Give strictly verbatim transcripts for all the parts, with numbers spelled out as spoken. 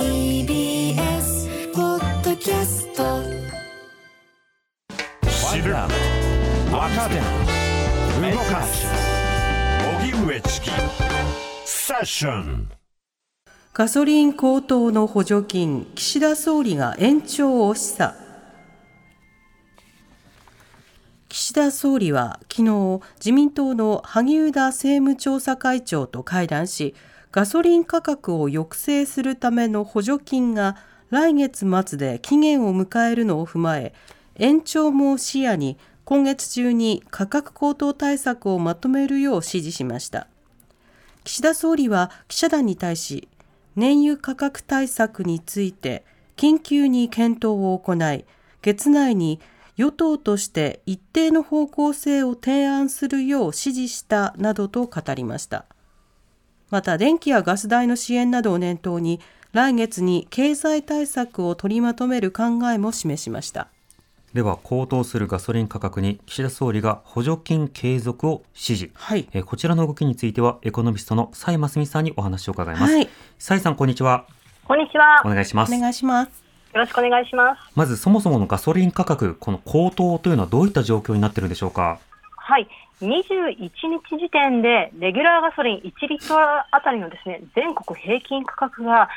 イービーエス Podcast。 知る、若手、動かす、荻上チキセッション。ガソリン高騰の補助金、岸田総理が延長を示唆。岸田総理は昨日、自民党の萩生田政務調査会長と会談し、ガソリン価格を抑制するための補助金が来月末で期限を迎えるのを踏まえ、延長も視野に今月中に価格高騰対策をまとめるよう指示しました。岸田総理は記者団に対し、燃油価格対策について緊急に検討を行い、月内に与党として一定の方向性を提案するよう指示したなどと語りました。また、電気やガス代の支援などを念頭に、来月に経済対策を取りまとめる考えも示しました。では、高騰するガソリン価格に岸田総理が補助金継続を指示、はい、えこちらの動きについてはエコノミストの崔真淑さんにお話を伺います。はい、崔さん、こんにちは。こんにちは。お願いします。お願いします。よろしくお願いします。まず、そもそものガソリン価格、この高騰というのはどういった状況になっているんでしょうか。はい、にじゅういちにち時点でレギュラーガソリンいちリットルあたりのですね、全国平均価格が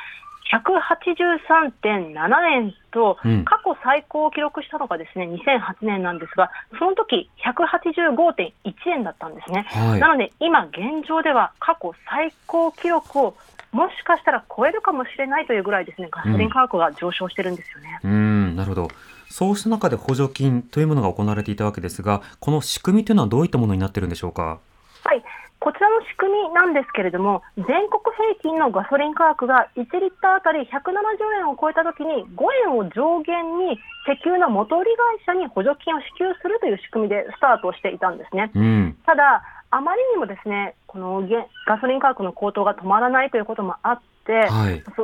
ひゃくはちじゅうさんてんななえんと、うん、過去最高を記録したのがですね、にせんはちねんなんですが、その時 ひゃくはちじゅうごてんいちえんだったんですね。はい、なので今現状では過去最高記録をもしかしたら超えるかもしれないというぐらいですね、ガソリン価格が上昇してるんですよね。うん、うーん、なるほど。そうした中で補助金というものが行われていたわけですが、この仕組みというのはどういったものになっているんでしょうか。はい、こちらの仕組みなんですけれども、全国平均のガソリン価格がいちリットルあたりひゃくななじゅうえんを超えたときに、ごえんを上限に石油の元売り会社に補助金を支給するという仕組みでスタートしていたんですね。うん、ただ、あまりにもですね、このガソリン価格の高騰が止まらないということもあって、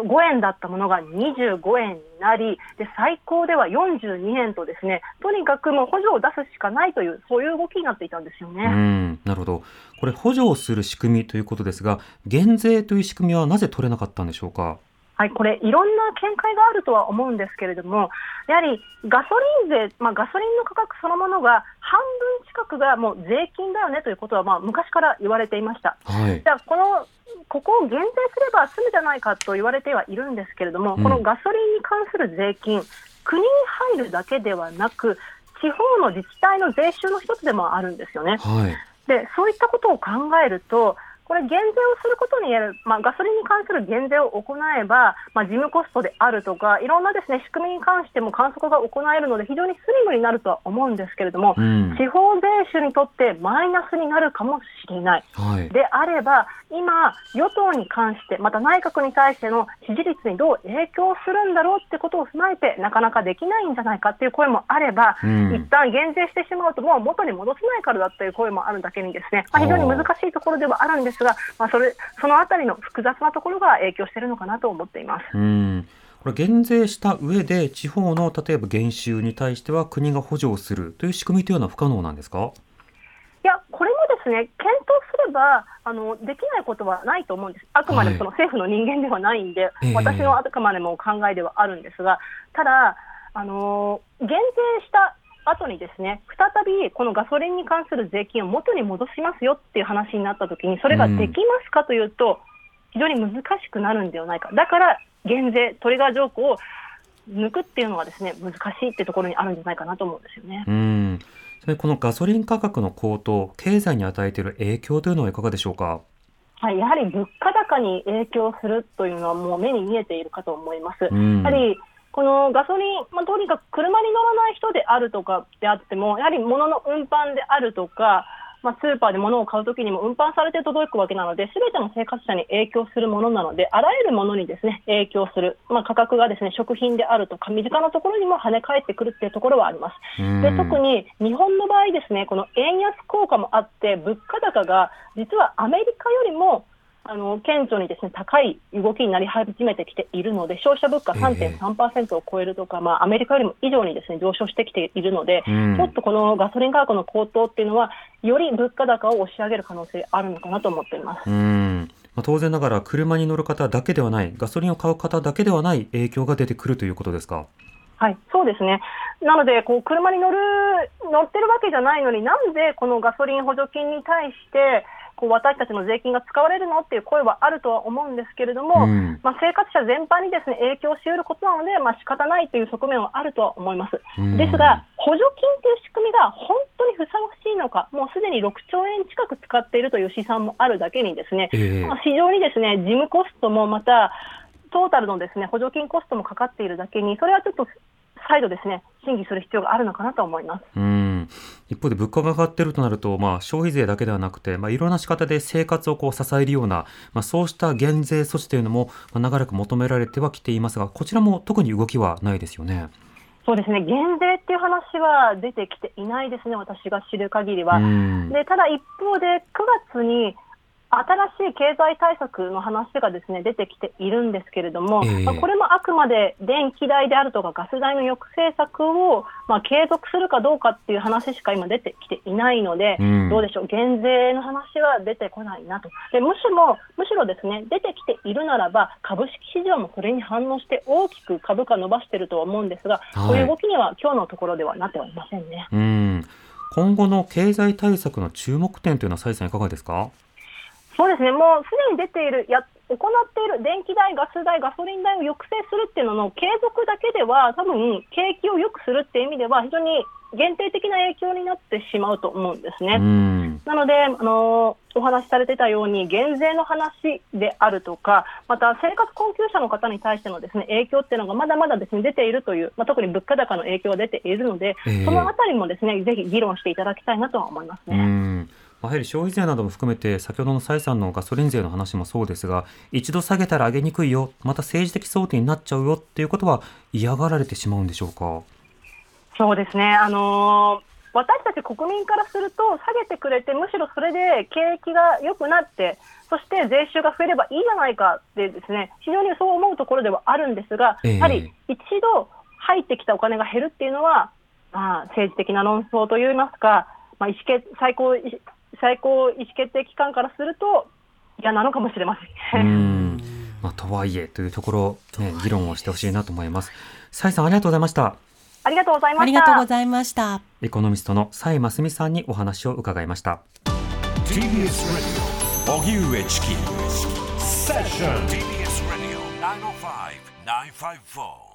ごえんだったものがにじゅうごえんになり、で最高ではよんじゅうにえんとですね、とにかくもう補助を出すしかないという、そういう動きになっていたんですよね。うん、なるほど。これ補助をする仕組みということですが、減税という仕組みはなぜ取れなかったんでしょうか。はい、これいろんな見解があるとは思うんですけれども、やはりガソリン税、まあ、ガソリンの価格そのものが半分近くがもう税金だよねということは、まあ昔から言われていました。はい、じゃあこのここを減税すれば済むじゃないかと言われてはいるんですけれども、うん、このガソリンに関する税金、国に入るだけではなく地方の自治体の税収の一つでもあるんですよね。はい、でそういったことを考えると、これ減税をすることによる、まあ、ガソリンに関する減税を行えば、まあ、事務コストであるとかいろんなですね、仕組みに関しても観測が行えるので非常にスリムになるとは思うんですけれども、うん、地方税収にとってマイナスになるかもしれない、はい、であれば今与党に関してまた内閣に対しての支持率にどう影響するんだろうってことを踏まえてなかなかできないんじゃないかっていう声もあれば、うん、一旦減税してしまうともう元に戻せないからだっていう声もあるだけにですね、まあ、非常に難しいところではあるんですが、まあ、それそのあたりの複雑なところが影響しているのかなと思っています。うん、これ減税した上で地方の例えば減収に対しては国が補助をするという仕組みというのは不可能なんですか。いや、これもですね、検討すればあのできないことはないと思うんです。あくまでその政府の人間ではないんで、はい、私のあくまでも考えではあるんですが、えー、ただあの減税した後にですね、再びこのガソリンに関する税金を元に戻しますよっていう話になったときにそれができますかというと非常に難しくなるんではないか。だから減税トリガー条項を抜くっていうのがですね、難しいっていうところにあるんじゃないかなと思うんですよね。うん、それこのガソリン価格の高騰、経済に与えている影響というのはいかがでしょうか。はい、やはり物価高に影響するというのはもう目に見えているかと思います。うん、やはりこのガソリン、まあ、とにかく車に乗らない人であるとかであってもやはり物の運搬であるとか、まあ、スーパーで物を買うときにも運搬されて届くわけなので、全ての生活者に影響するものなので、あらゆるものにですね影響する、まあ、価格がですね、食品であるとか身近なところにも跳ね返ってくるというところはあります。で、特に日本の場合ですね、この円安効果もあって物価高が実はアメリカよりもあの顕著にですね、高い動きになり始めてきているので、消費者物価 さんてんさんパーセント を超えるとか、えーまあ、アメリカよりも以上にですね、上昇してきているので、うん、ちょっとこのガソリン価格の高騰っていうのはより物価高を押し上げる可能性あるのかなと思っています。うん、まあ、当然ながら車に乗る方だけではない、ガソリンを買う方だけではない影響が出てくるということですか。はい、そうですね。なのでこう車に乗る乗ってるわけじゃないのに、なんでこのガソリン補助金に対してこう私たちの税金が使われるのっていう声はあるとは思うんですけれども、うん、まあ、生活者全般にですね影響し得ることなので、まあ、仕方ないという側面はあるとは思います、うん、ですが補助金という仕組みが本当にふさわしいのか、もうすでにろくちょうえん近く使っているという試算もあるだけにですね、えーまあ、非常にですね事務コストもまたトータルのですね補助金コストもかかっているだけに、それはちょっと再度ですね審議する必要があるのかなと思います。うん、一方で物価が上がっているとなると、まあ、消費税だけではなくて、まあ、いろんな仕方で生活をこう支えるような、まあ、そうした減税措置というのも、まあ、長らく求められてはきていますが、こちらも特に動きはないですよね。そうですね、減税っていう話は出てきていないですね、私が知る限りは。で、ただ一方でくがつに新しい経済対策の話がですね出てきているんですけれども、えーまあ、これもあくまで電気代であるとかガス代の抑制策を、まあ、継続するかどうかっていう話しか今出てきていないので、うん、どうでしょう、減税の話は出てこないなと。で、むしろむしろですね出てきているならば株式市場もそれに反応して大きく株価伸ばしているとは思うんですが、はい、こういう動きには今日のところではなってはいませんね。うん、今後の経済対策の注目点というのは崔さんいかがですか。そうですね、もうすでに出ているや行っている電気代、ガス代、ガソリン代を抑制するっていうのの継続だけでは多分景気を良くするっていう意味では非常に限定的な影響になってしまうと思うんですね。うん、なので、あのー、お話しされてたように減税の話であるとか、また生活困窮者の方に対してのですね影響っていうのがまだまだですね出ているという、まあ、特に物価高の影響が出ているので、えー、そのあたりもですねぜひ議論していただきたいなとは思いますね。うん、やはり消費税なども含めて先ほどの崔さんのガソリン税の話もそうですが、一度下げたら上げにくいよ、また政治的争点になっちゃうよっていうことは嫌がられてしまうんでしょうか。そうですね、あのー、私たち国民からすると下げてくれてむしろそれで景気が良くなってそして税収が増えればいいじゃないかってですね非常にそう思うところではあるんですが、えー、やはり一度入ってきたお金が減るっていうのは、まあ、政治的な論争といいますか、まあ、意思決最高最高意思決定機関からすると嫌なのかもしれません。うん、まあ、とはいえというところ、ね、議論をしてほしいなと思います。崔さんありがとうございました。ありがとうございました。ありがとうございました。エコノミストの崔真淑さんにお話を伺いました。 ティービーエス Radio 荻上チキセッション ティービーエス Radio きゅうまるご きゅうごよん